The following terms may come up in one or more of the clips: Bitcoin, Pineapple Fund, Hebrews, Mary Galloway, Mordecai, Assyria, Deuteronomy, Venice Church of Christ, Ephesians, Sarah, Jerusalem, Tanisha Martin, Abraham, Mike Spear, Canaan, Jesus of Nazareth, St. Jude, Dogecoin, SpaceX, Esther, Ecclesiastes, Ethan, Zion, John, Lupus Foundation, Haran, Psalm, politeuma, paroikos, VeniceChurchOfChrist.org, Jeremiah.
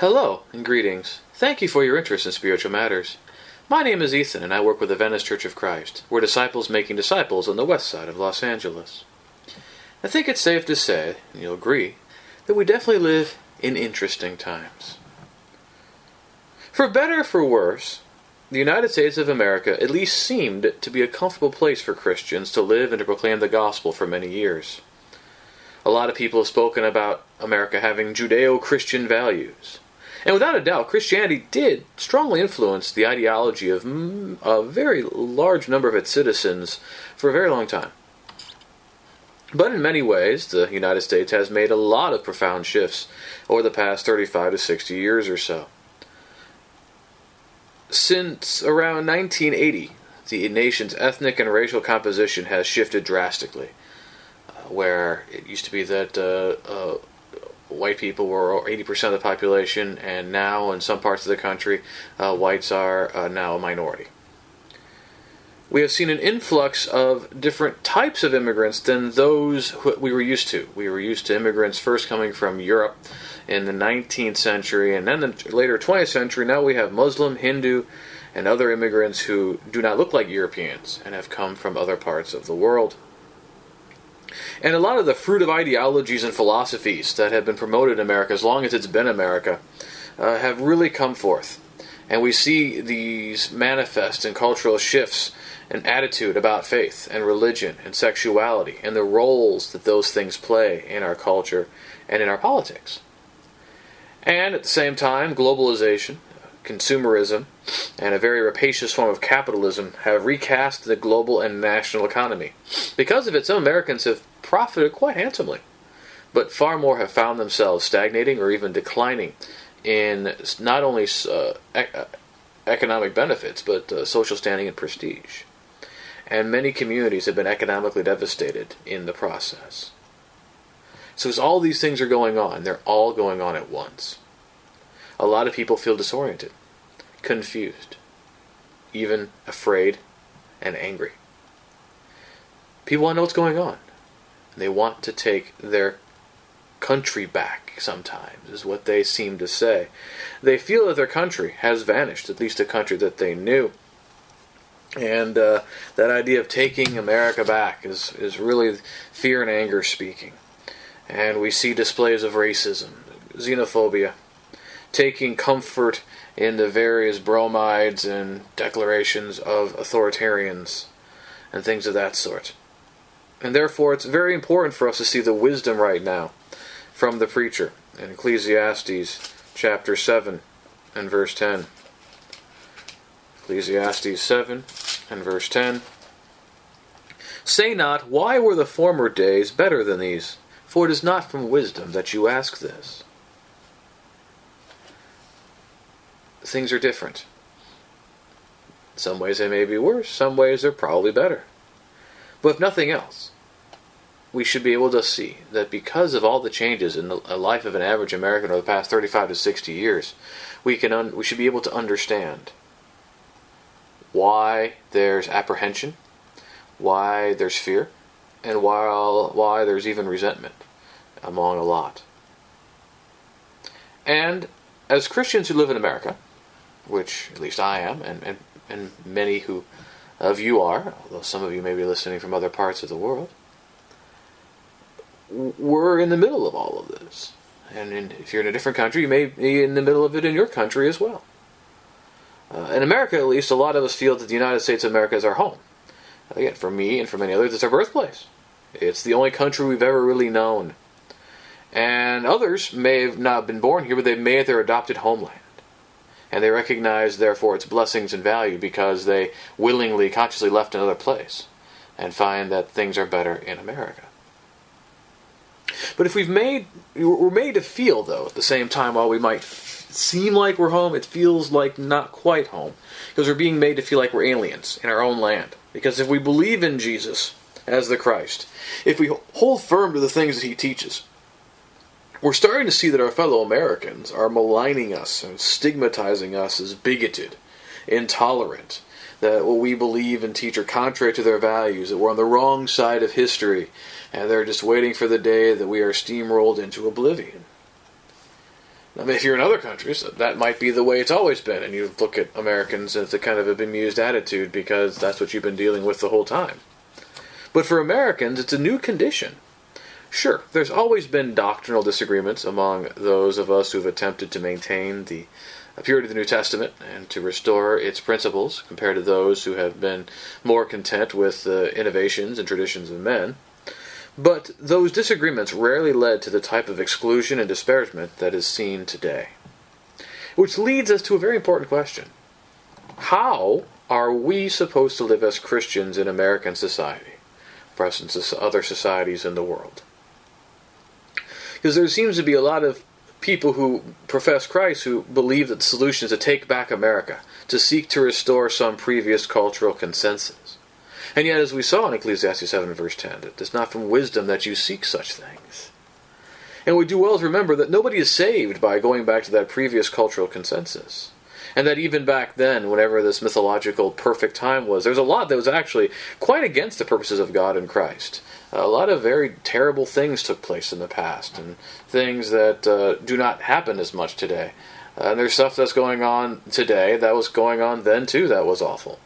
Hello and greetings. Thank you for your interest in spiritual matters. My name is Ethan and I work with the Venice Church of Christ. We're disciples making disciples on the west side of Los Angeles. I think it's safe to say, and you'll agree, that we definitely live in interesting times. For better or for worse, the United States of America at least seemed to be a comfortable place for Christians to live and to proclaim the gospel for many years. A lot of people have spoken about America having Judeo-Christian values. And without a doubt, Christianity did strongly influence the ideology of a very large number of its citizens for a very long time. But in many ways, the United States has made a lot of profound shifts over the past 35 to 60 years or so. Since around 1980, the nation's ethnic and racial composition has shifted drastically, where it used to be that white people were 80% of the population, and now in some parts of the country, whites are now a minority. We have seen an influx of different types of immigrants than those we were used to. We were used to immigrants first coming from Europe in the 19th century, and then the later 20th century. Now we have Muslim, Hindu, and other immigrants who do not look like Europeans and have come from other parts of the world. And a lot of the fruit of ideologies and philosophies that have been promoted in America, as long as it's been America, have really come forth. And we see these manifest in cultural shifts and attitude about faith and religion and sexuality and the roles that those things play in our culture and in our politics. And at the same time, globalization, consumerism, and a very rapacious form of capitalism have recast the global and national economy. Because of it, some Americans have profited quite handsomely, but far more have found themselves stagnating or even declining in not only economic benefits, but social standing and prestige. And many communities have been economically devastated in the process. So as all these things are going on, they're all going on at once. A lot of people feel disoriented, confused, even afraid and angry. People want to know what's going on. They want to take their country back sometimes, is what they seem to say. They feel that their country has vanished, at least the country that they knew. And that idea of taking America back is really fear and anger speaking. And we see displays of racism, xenophobia, taking comfort in the various bromides and declarations of authoritarians and things of that sort. And therefore, it's very important for us to see the wisdom right now from the preacher in Ecclesiastes chapter 7 and verse 10. Ecclesiastes 7 and verse 10. Say not, why were the former days better than these? For it is not from wisdom that you ask this. Things are different. In some ways they may be worse, some ways they're probably better. But if nothing else, we should be able to see that because of all the changes in the life of an average American over the past 35 to 60 years, we should be able to understand why there's apprehension, why there's fear, and why there's even resentment among a lot. And as Christians who live in America, which at least I am, and many of you are, although some of you may be listening from other parts of the world, we're in the middle of all of this. And if you're in a different country, you may be in the middle of it in your country as well. In America, at least, a lot of us feel that the United States of America is our home. Again, for me and for many others, it's our birthplace. It's the only country we've ever really known. And others may have not been born here, but they made their adopted homeland. And they recognize, therefore, its blessings and value because they willingly, consciously left another place and find that things are better in America. But if we're made to feel, though, at the same time, while we might seem like we're home, it feels like not quite home. Because we're being made to feel like we're aliens in our own land. Because if we believe in Jesus as the Christ, if we hold firm to the things that he teaches, we're starting to see that our fellow Americans are maligning us and stigmatizing us as bigoted, intolerant, that what we believe and teach are contrary to their values, that we're on the wrong side of history, and they're just waiting for the day that we are steamrolled into oblivion. I mean, if you're in other countries, that might be the way it's always been, and you look at Americans as the kind of an amused attitude because that's what you've been dealing with the whole time. But for Americans, it's a new condition. Sure, there's always been doctrinal disagreements among those of us who have attempted to maintain the purity of the New Testament and to restore its principles compared to those who have been more content with the innovations and traditions of men. But those disagreements rarely led to the type of exclusion and disparagement that is seen today. Which leads us to a very important question. How are we supposed to live as Christians in American society, perhaps in other societies in the world? Because there seems to be a lot of people who profess Christ who believe that the solution is to take back America, to seek to restore some previous cultural consensus. And yet, as we saw in Ecclesiastes 7 verse 10, it is not from wisdom that you seek such things. And we do well to remember that nobody is saved by going back to that previous cultural consensus. And that even back then, whenever this mythological perfect time was, there's a lot that was actually quite against the purposes of God and Christ. A lot of very terrible things took place in the past, and things that do not happen as much today. And there's stuff that's going on today that was going on then too that was awful.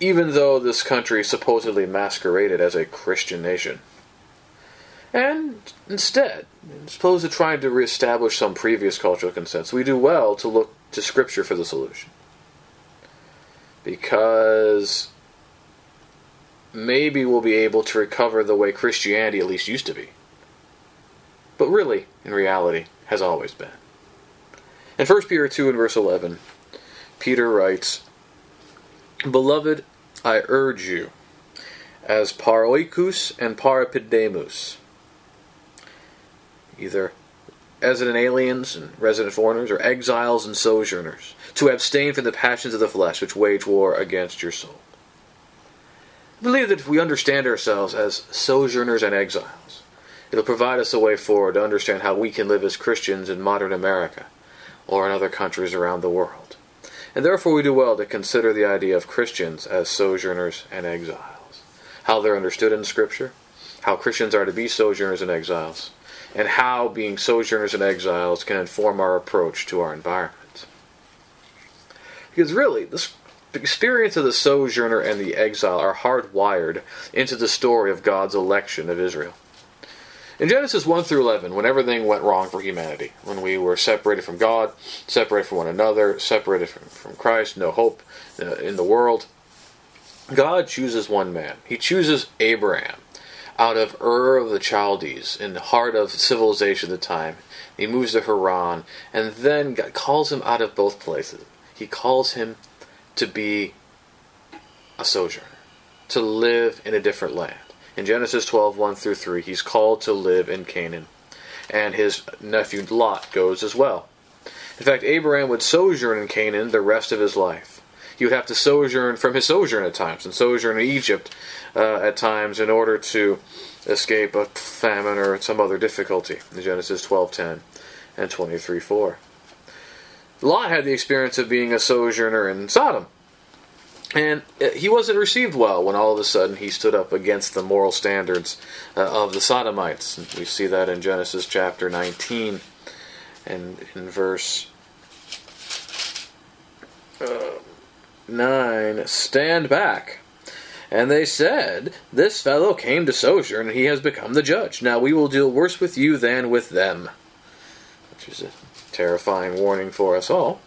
Even though this country supposedly masqueraded as a Christian nation. And instead, as opposed to trying to reestablish some previous cultural consensus, we do well to look to Scripture for the solution. Because maybe we'll be able to recover the way Christianity at least used to be. But really, in reality, has always been. In 1 Peter 2 and verse 11, Peter writes, "Beloved, I urge you, as paroikos and parapidemus," either resident aliens and resident foreigners, or exiles and sojourners, "to abstain from the passions of the flesh, which wage war against your soul." I believe that if we understand ourselves as sojourners and exiles, it'll provide us a way forward to understand how we can live as Christians in modern America, or in other countries around the world. And therefore we do well to consider the idea of Christians as sojourners and exiles, how they're understood in Scripture, how Christians are to be sojourners and exiles, and how being sojourners and exiles can inform our approach to our environment. Because really, this experience of the sojourner and the exile are hardwired into the story of God's election of Israel. In Genesis 1 through 11, when everything went wrong for humanity, when we were separated from God, separated from one another, separated from Christ, no hope in the world, God chooses one man. He chooses Abraham out of Ur of the Chaldees, in the heart of civilization at the time. He moves to Haran, and then God calls him out of both places. He calls him to be a sojourner, to live in a different land. In Genesis 12, 1 through 3, he's called to live in Canaan. And his nephew Lot goes as well. In fact, Abraham would sojourn in Canaan the rest of his life. He would have to sojourn from his sojourn at times, and sojourn in Egypt at times in order to escape a famine or some other difficulty. In Genesis 12, 10 and 23, 4. Lot had the experience of being a sojourner in Sodom. And he wasn't received well when all of a sudden he stood up against the moral standards of the Sodomites. We see that in Genesis chapter 19 and in verse 9. "Stand back. And they said, 'This fellow came to sojourn, and he has become the judge. Now we will deal worse with you than with them.'" Which is a terrifying warning for us all.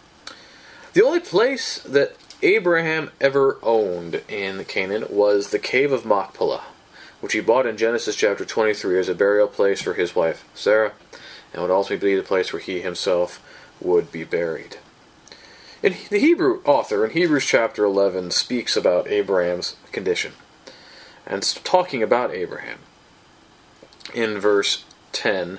The only place that Abraham ever owned in Canaan was the cave of Machpelah, which he bought in Genesis chapter 23 as a burial place for his wife Sarah, and would ultimately be the place where he himself would be buried. And the Hebrew author in Hebrews chapter 11 speaks about Abraham's condition, and talking about Abraham in verse 10,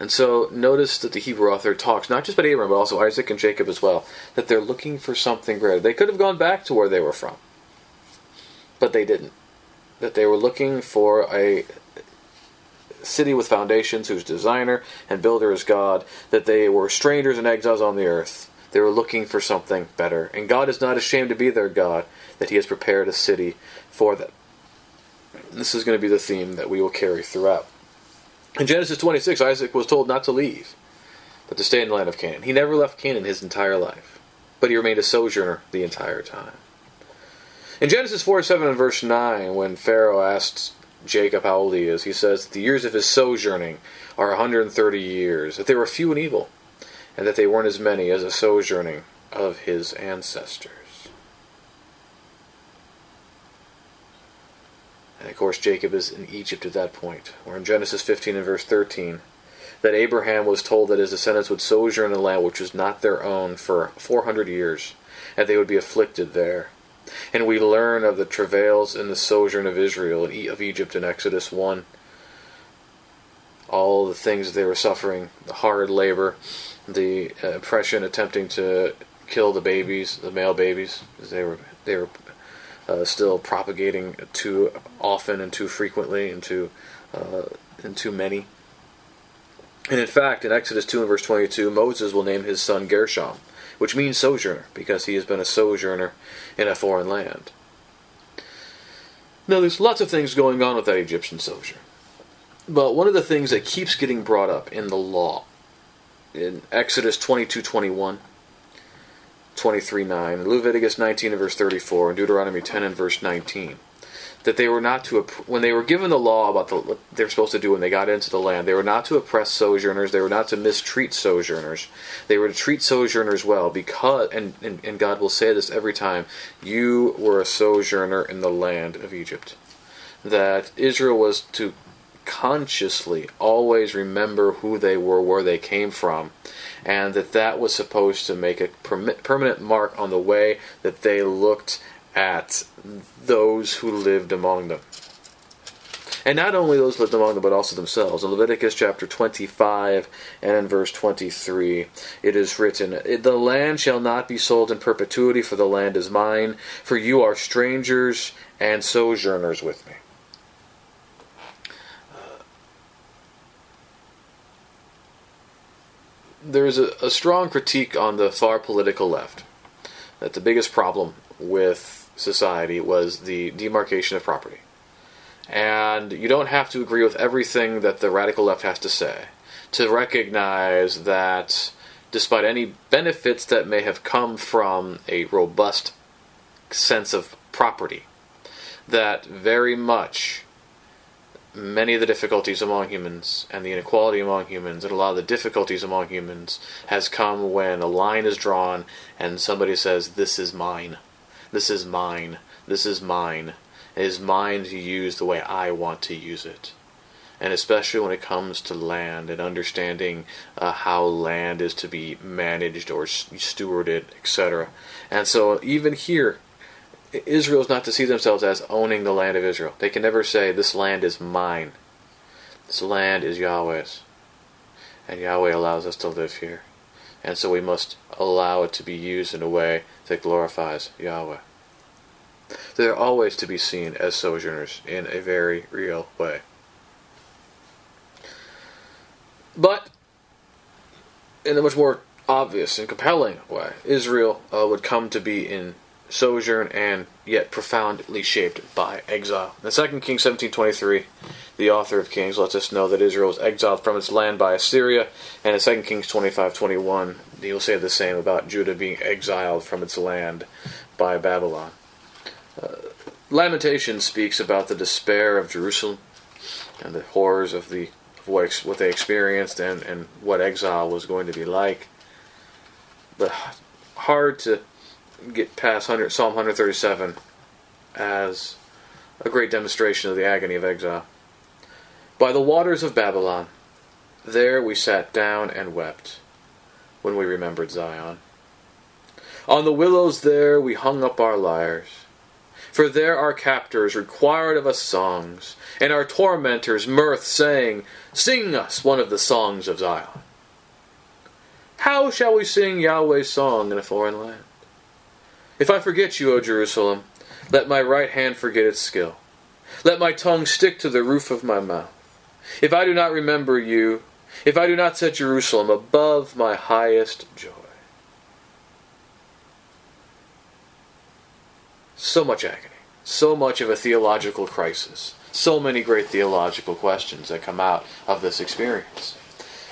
And so notice that the Hebrew author talks not just about Abraham, but also Isaac and Jacob as well, that they're looking for something greater. They could have gone back to where they were from, but they didn't. That they were looking for a city with foundations whose designer and builder is God, that they were strangers and exiles on the earth. They were looking for something better. And God is not ashamed to be their God, that he has prepared a city for them. This is going to be the theme that we will carry throughout. In Genesis 26, Isaac was told not to leave, but to stay in the land of Canaan. He never left Canaan his entire life, but he remained a sojourner the entire time. In Genesis 4:7 and verse 9, when Pharaoh asks Jacob how old he is, he says that the years of his sojourning are 130 years, that they were few and evil, and that they weren't as many as the sojourning of his ancestors. And of course, Jacob is in Egypt at that point. Or in Genesis 15 and verse 13, that Abraham was told that his descendants would sojourn in a land which was not their own for 400 years, and they would be afflicted there. And we learn of the travails in the sojourn of Israel and of Egypt in Exodus 1. All the things that they were suffering, the hard labor, the oppression, attempting to kill the babies, the male babies, as they were still propagating too often and too frequently and too many. And in fact, in Exodus 2 and verse 22, Moses will name his son Gershom, which means sojourner, because he has been a sojourner in a foreign land. Now, there's lots of things going on with that Egyptian sojourn. But one of the things that keeps getting brought up in the law, in Exodus 22:21, 23:9, Leviticus 19 and verse 34, and Deuteronomy 10 and verse 19, that they were not to, when they were given the law about what they were supposed to do when they got into the land, they were not to oppress sojourners, they were not to mistreat sojourners, they were to treat sojourners well, because, and God will say this every time, you were a sojourner in the land of Egypt. That Israel was to consciously always remember who they were, where they came from, and that was supposed to make a permanent mark on the way that they looked at those who lived among them. And not only those who lived among them, but also themselves. In Leviticus chapter 25 and in verse 23, it is written, "The land shall not be sold in perpetuity, for the land is mine, for you are strangers and sojourners with me." There is a strong critique on the far political left that the biggest problem with society was the demarcation of property. And you don't have to agree with everything that the radical left has to say to recognize that despite any benefits that may have come from a robust sense of property, that very much many of the difficulties among humans and the inequality among humans and a lot of the difficulties among humans has come when a line is drawn and somebody says, "This is mine. This is mine. This is mine. It is mine to use the way I want to use it." And especially when it comes to land and understanding how land is to be managed or stewarded, etc. And so even here, Israel is not to see themselves as owning the land of Israel. They can never say, "This land is mine. This land is Yahweh's. And Yahweh allows us to live here. And so we must allow it to be used in a way that glorifies Yahweh." They're always to be seen as sojourners in a very real way. But in a much more obvious and compelling way, Israel would come to be in sojourn and yet profoundly shaped by exile. In 2 Kings 17:23, the author of Kings lets us know that Israel was exiled from its land by Assyria, and in 2 Kings 25:21, he'll say the same about Judah being exiled from its land by Babylon. Lamentation speaks about the despair of Jerusalem and the horrors of the what they experienced and what exile was going to be like. But hard to get past Psalm 137 as a great demonstration of the agony of exile. By the waters of Babylon, there we sat down and wept when we remembered Zion. On the willows there we hung up our lyres. For there our captors required of us songs, and our tormentors mirth, saying, "Sing us one of the songs of Zion." How shall we sing Yahweh's song in a foreign land? If I forget you, O Jerusalem, let my right hand forget its skill. Let my tongue stick to the roof of my mouth. If I do not remember you, if I do not set Jerusalem above my highest joy. So much agony, so much of a theological crisis, so many great theological questions that come out of this experience.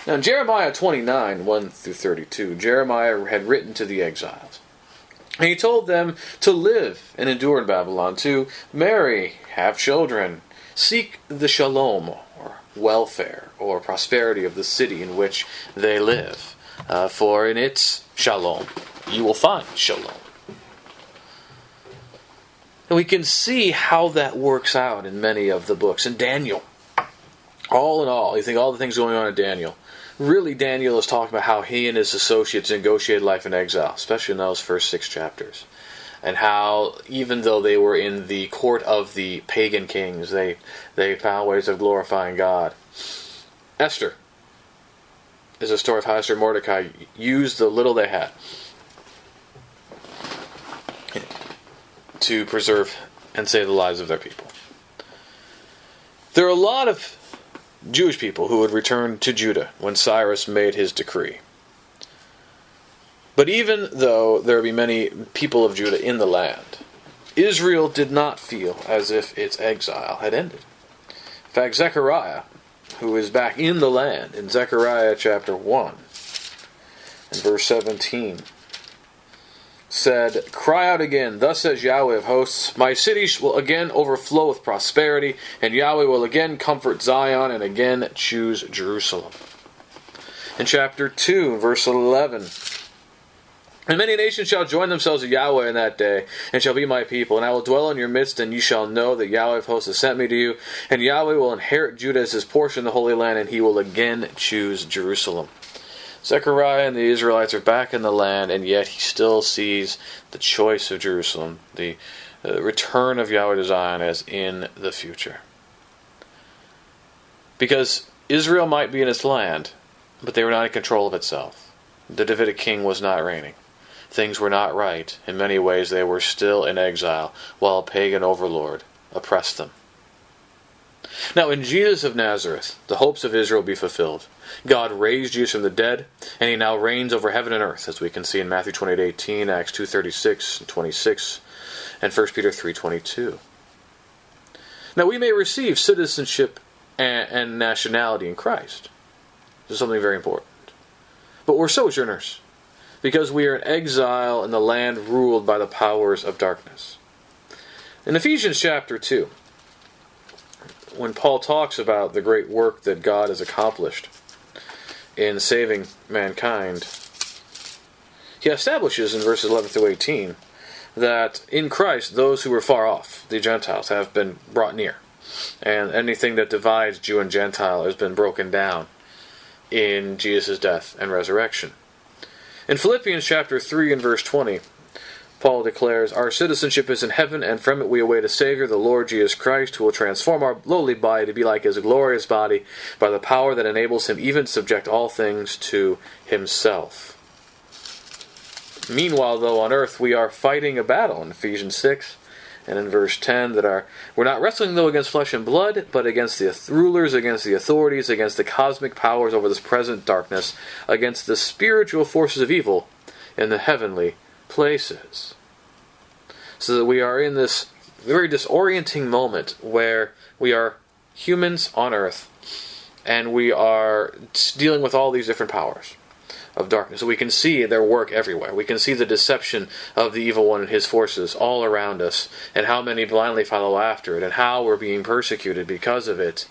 Now in Jeremiah 29, 1-32, Jeremiah had written to the exiles. And he told them to live and endure in Babylon, to marry, have children, seek the shalom, or welfare, or prosperity of the city in which they live. For in its shalom, you will find shalom. And we can see how that works out in many of the books. And Daniel, all in all, you think all the things going on in Daniel. Really, Daniel is talking about how he and his associates negotiated life in exile, especially in those first 6 chapters. And how, even though they were in the court of the pagan kings, they found ways of glorifying God. Esther is a story of how Esther and Mordecai used the little they had to preserve and save the lives of their people. There are a lot of Jewish people who would return to Judah when Cyrus made his decree. But even though there would be many people of Judah in the land, Israel did not feel as if its exile had ended. In fact, Zechariah, who is back in the land, in Zechariah chapter 1 and verse 17, said, "Cry out again, thus says Yahweh of hosts, my city will again overflow with prosperity, and Yahweh will again comfort Zion and again choose Jerusalem." In chapter 2, verse 11, "And many nations shall join themselves to Yahweh in that day, and shall be my people, and I will dwell in your midst, and you shall know that Yahweh of hosts has sent me to you, and Yahweh will inherit Judah as his portion in the Holy Land, and he will again choose Jerusalem." Zechariah and the Israelites are back in the land, and yet he still sees the choice of Jerusalem, the return of Yahweh to Zion as in the future. Because Israel might be in its land, but they were not in control of itself. The Davidic king was not reigning. Things were not right. In many ways, they were still in exile, while a pagan overlord oppressed them. Now, in Jesus of Nazareth, the hopes of Israel be fulfilled. God raised Jesus from the dead, and he now reigns over heaven and earth, as we can see in Matthew 28:18, Acts 2:36 and 26, and 1 Peter 3:22. Now, we may receive citizenship and nationality in Christ. This is something very important. But we're sojourners, because we are in exile in the land ruled by the powers of darkness. In Ephesians chapter 2, when Paul talks about the great work that God has accomplished in saving mankind, he establishes in verses 11 through 18 that in Christ those who were far off, the Gentiles, have been brought near. And anything that divides Jew and Gentile has been broken down in Jesus' death and resurrection. In Philippians chapter 3 and verse 20, Paul declares, "Our citizenship is in heaven, and from it we await a Savior, the Lord Jesus Christ, who will transform our lowly body to be like his glorious body by the power that enables him even to subject all things to himself." Meanwhile, though, on earth we are fighting a battle in Ephesians 6 and in verse 10 that we're not wrestling, though, against flesh and blood, but against the rulers, against the authorities, against the cosmic powers over this present darkness, against the spiritual forces of evil in the heavenly places. So that we are in this very disorienting moment where we are humans on earth and we are dealing with all these different powers of darkness. So we can see their work everywhere. We can see the deception of the evil one and his forces all around us, and how many blindly follow after it, and how we're being persecuted because of it.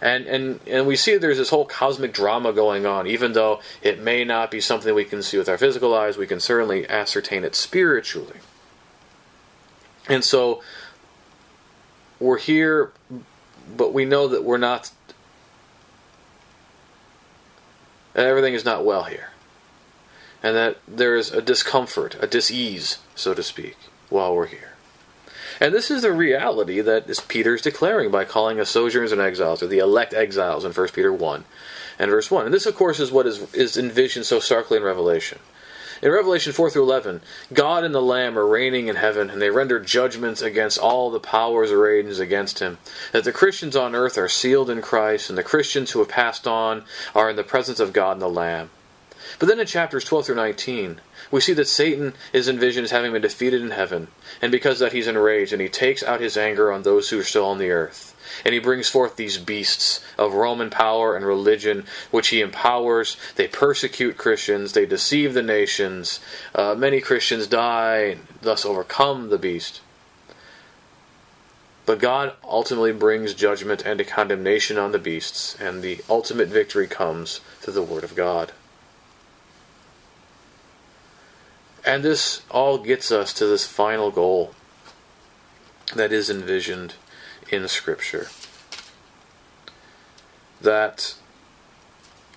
And we see there's this whole cosmic drama going on. Even though it may not be something we can see with our physical eyes, we can certainly ascertain it spiritually. And so we're here, but we know that we're not, that everything is not well here. And that there is a discomfort, a dis-ease, so to speak, while we're here. And this is the reality that is Peter's declaring by calling us sojourners and exiles, or the elect exiles in 1 Peter 1 and verse 1. And this, of course, is what is envisioned so starkly in Revelation. In Revelation 4 through 11, God and the Lamb are reigning in heaven, and they render judgments against all the powers or agents against him. That the Christians on earth are sealed in Christ, and the Christians who have passed on are in the presence of God and the Lamb. But then in chapters 12 through 19, we see that Satan is envisioned as having been defeated in heaven, and because of that he's enraged, and he takes out his anger on those who are still on the earth. And he brings forth these beasts of Roman power and religion, which he empowers. They persecute Christians, they deceive the nations. Many Christians die, thus overcome the beast. But God ultimately brings judgment and a condemnation on the beasts, and the ultimate victory comes through the Word of God. And this all gets us to this final goal that is envisioned in Scripture. That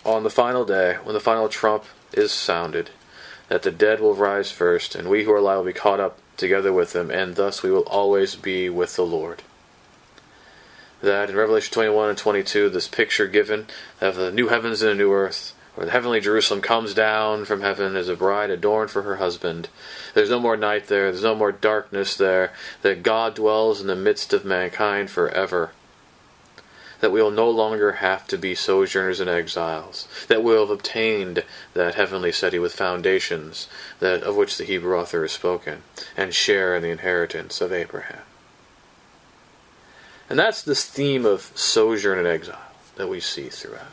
on the final day, when the final trump is sounded, that the dead will rise first, and we who are alive will be caught up together with them, and thus we will always be with the Lord. That in Revelation 21 and 22, this picture given of the new heavens and the new earth, where the heavenly Jerusalem comes down from heaven as a bride adorned for her husband. There's no more night there. There's no more darkness there. That God dwells in the midst of mankind forever. That we will no longer have to be sojourners and exiles. That we will have obtained that heavenly city with foundations, that of which the Hebrew author has spoken, and share in the inheritance of Abraham. And that's this theme of sojourn and exile that we see throughout.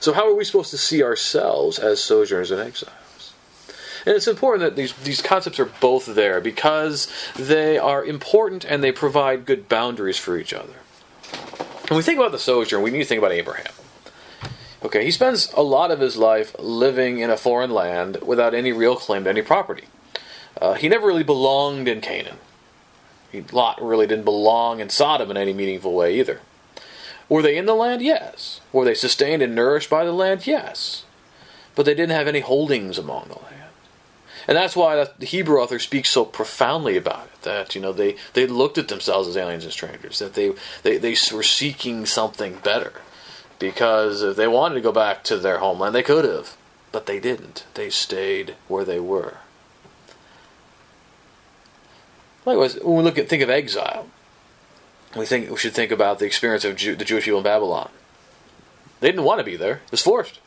So how are we supposed to see ourselves as sojourners and exiles? And it's important that these concepts are both there because they are important and they provide good boundaries for each other. When we think about the sojourn, we need to think about Abraham. Okay, he spends a lot of his life living in a foreign land without any real claim to any property. He never really belonged in Canaan. Lot really didn't belong in Sodom in any meaningful way either. Were they in the land? Yes. Were they sustained and nourished by the land? Yes. But they didn't have any holdings among the land. And that's why the Hebrew author speaks so profoundly about it, that they looked at themselves as aliens and strangers, that they were seeking something better. Because if they wanted to go back to their homeland, they could have. But they didn't. They stayed where they were. Likewise, when we think of exile, we should think about the experience of the Jewish people in Babylon. They didn't want to be there. It was forced.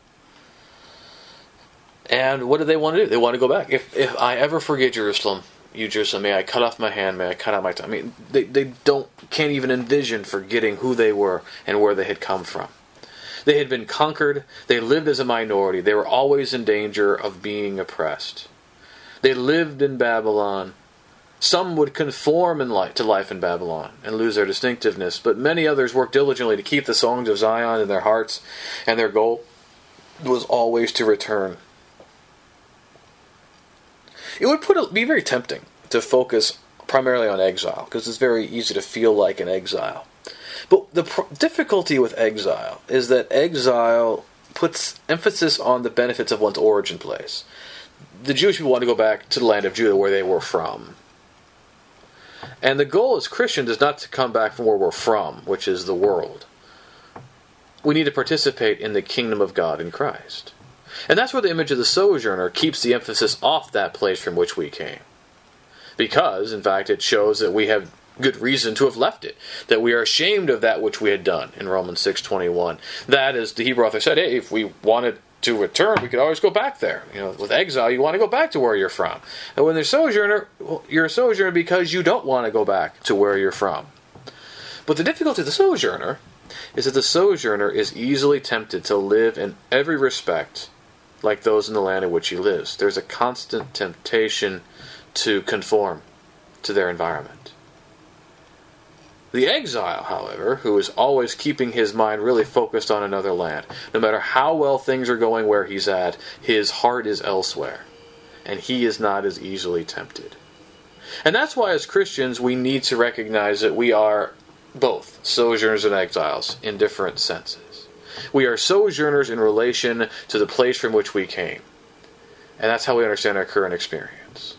And what did they want to do? They want to go back. If I ever forget Jerusalem, you Jerusalem, may I cut off my hand, may I cut out my tongue. I mean, they can't even envision forgetting who they were and where they had come from. They had been conquered. They lived as a minority. They were always in danger of being oppressed. They lived in Babylon. Some would conform to life in Babylon and lose their distinctiveness, but many others worked diligently to keep the songs of Zion in their hearts, and their goal was always to return. It would be very tempting to focus primarily on exile, because it's very easy to feel like an exile. But the difficulty with exile is that exile puts emphasis on the benefits of one's origin place. The Jewish people want to go back to the land of Judah where they were from. And the goal as Christians is not to come back from where we're from, which is the world. We need to participate in the kingdom of God in Christ. And that's where the image of the sojourner keeps the emphasis off that place from which we came. Because, in fact, it shows that we have good reason to have left it. That we are ashamed of that which we had done in Romans 6:21. That, as the Hebrew author said, hey, if we wanted to return, we could always go back there. With exile, you want to go back to where you're from. And when you're a sojourner because you don't want to go back to where you're from. But the difficulty of the sojourner is that the sojourner is easily tempted to live in every respect like those in the land in which he lives. There's a constant temptation to conform to their environment. The exile, however, who is always keeping his mind really focused on another land, no matter how well things are going where he's at, his heart is elsewhere, and he is not as easily tempted. And that's why as Christians we need to recognize that we are both sojourners and exiles in different senses. We are sojourners in relation to the place from which we came. And that's how we understand our current experience.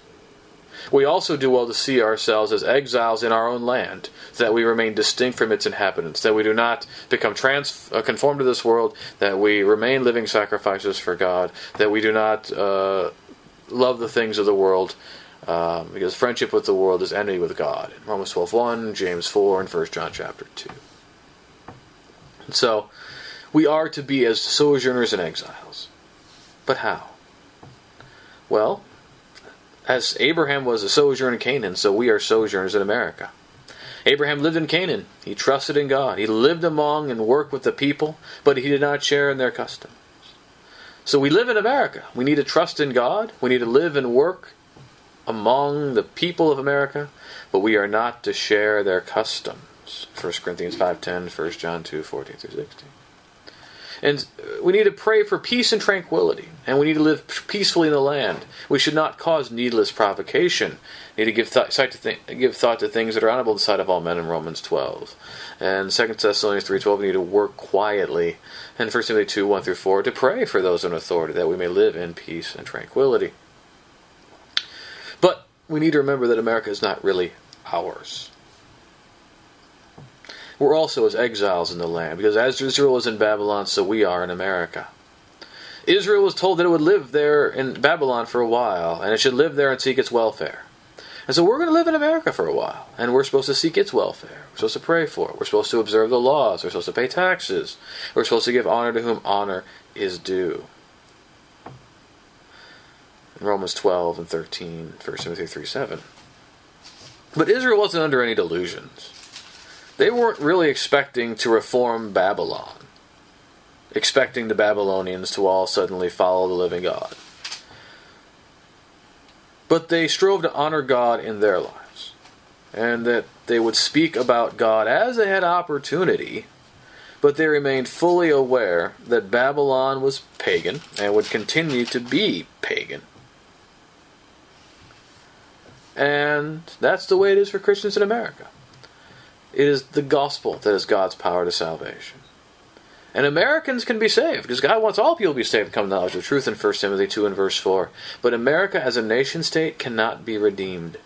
We also do well to see ourselves as exiles in our own land, so that we remain distinct from its inhabitants, that we do not become conformed to this world, that we remain living sacrifices for God, that we do not love the things of the world, because friendship with the world is enmity with God. In Romans 12:1, James 4, and 1 John chapter 2. And so, we are to be as sojourners and exiles. But how? Well, as Abraham was a sojourner in Canaan, so we are sojourners in America. Abraham lived in Canaan. He trusted in God. He lived among and worked with the people, but he did not share in their customs. So we live in America. We need to trust in God. We need to live and work among the people of America, but we are not to share their customs. 1 Corinthians 5:10, 1 John 2:14 through 16. And we need to pray for peace and tranquility, and we need to live peacefully in the land. We should not cause needless provocation. We need to give thought to things that are honorable in the sight of all men in Romans 12. And 2 Thessalonians 3:12, we need to work quietly. And 1 Timothy 2:1 through 4, to pray for those in authority, that we may live in peace and tranquility. But we need to remember that America is not really ours. We're also as exiles in the land, because as Israel was in Babylon, so we are in America. Israel was told that it would live there in Babylon for a while, and it should live there and seek its welfare. And so we're going to live in America for a while, and we're supposed to seek its welfare. We're supposed to pray for it. We're supposed to observe the laws. We're supposed to pay taxes. We're supposed to give honor to whom honor is due. In Romans 12 and 13, 1 Timothy 3:7. But Israel wasn't under any delusions. They weren't really expecting to reform Babylon, expecting the Babylonians to all suddenly follow the living God. But they strove to honor God in their lives, and that they would speak about God as they had opportunity, but they remained fully aware that Babylon was pagan and would continue to be pagan. And that's the way it is for Christians in America. It is the gospel that is God's power to salvation. And Americans can be saved, because God wants all people to be saved and come to the knowledge of the truth in 1 Timothy 2 and verse 4. But America as a nation-state cannot be redeemed.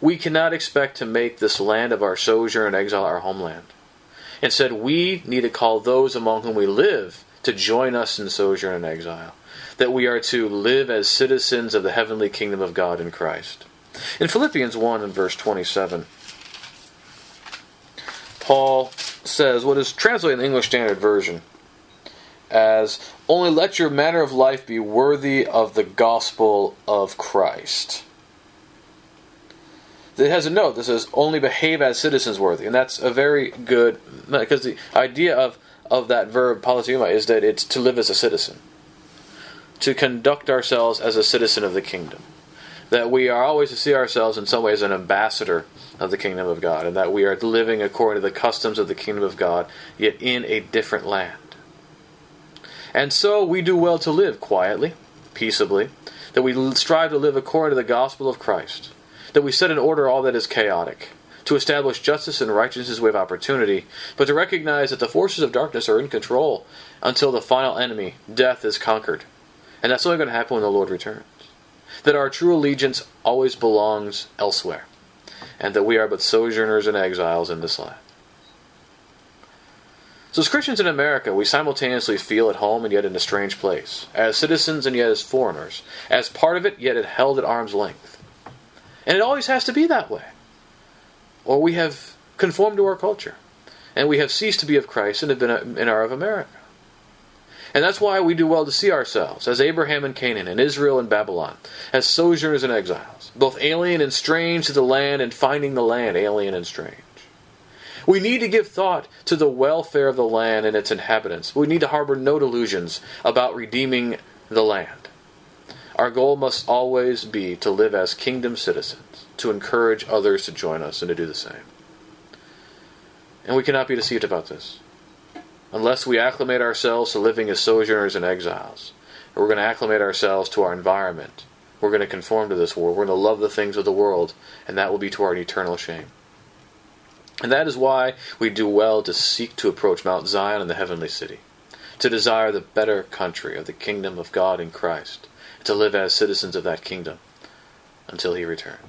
We cannot expect to make this land of our sojourn and exile our homeland. Instead, we need to call those among whom we live to join us in sojourn and exile, that we are to live as citizens of the heavenly kingdom of God in Christ. In Philippians 1 and verse 27, Paul says what is translated in the English Standard Version as, "Only let your manner of life be worthy of the gospel of Christ." It has a note that says, "Only behave as citizens worthy." And that's a very good, because the idea of that verb, politeuma, is that it's to live as a citizen, to conduct ourselves as a citizen of the kingdom. That we are always to see ourselves in some ways an ambassador of the kingdom of God, and that we are living according to the customs of the kingdom of God, yet in a different land. And so we do well to live quietly, peaceably, that we strive to live according to the gospel of Christ, that we set in order all that is chaotic, to establish justice and righteousness with opportunity, but to recognize that the forces of darkness are in control until the final enemy, death, is conquered. And that's only going to happen when the Lord returns. That our true allegiance always belongs elsewhere, and that we are but sojourners and exiles in this land. So as Christians in America, we simultaneously feel at home and yet in a strange place, as citizens and yet as foreigners, as part of it yet held at arm's length. And it always has to be that way, or we have conformed to our culture, and we have ceased to be of Christ and have been and are of America. And that's why we do well to see ourselves as Abraham in Canaan, and Israel in Babylon, as sojourners and exiles, both alien and strange to the land and finding the land alien and strange. We need to give thought to the welfare of the land and its inhabitants. We need to harbor no delusions about redeeming the land. Our goal must always be to live as kingdom citizens, to encourage others to join us and to do the same. And we cannot be deceived about this. Unless we acclimate ourselves to living as sojourners and exiles, or we're going to acclimate ourselves to our environment, we're going to conform to this world, we're going to love the things of the world, and that will be to our eternal shame. And that is why we do well to seek to approach Mount Zion and the heavenly city, to desire the better country of the kingdom of God in Christ, to live as citizens of that kingdom until He returns.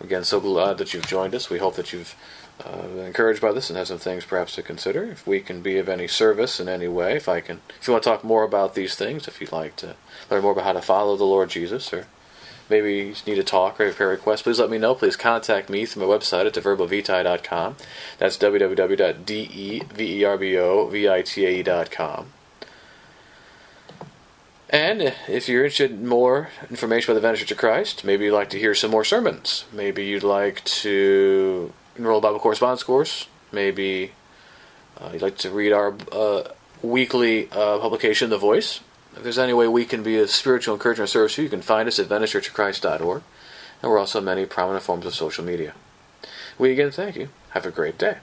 Again, so glad that you've joined us. We hope that you've been encouraged by this and have some things perhaps to consider. If we can be of any service in any way, if you want to talk more about these things, if you'd like to learn more about how to follow the Lord Jesus, or maybe you just need a talk or a prayer request, please let me know. Please contact me through my website at deverbovitae.com. That's www.deverbovitae.com. And if you're interested in more information about the Venice Church of Christ, maybe you'd like to hear some more sermons, maybe you'd like to enroll in Bible Correspondence course, maybe you'd like to read our weekly publication, The Voice. If there's any way we can be of spiritual encouragement service to you, you can find us at venicechurchofchrist.org, and we're also on many prominent forms of social media. We again thank you. Have a great day.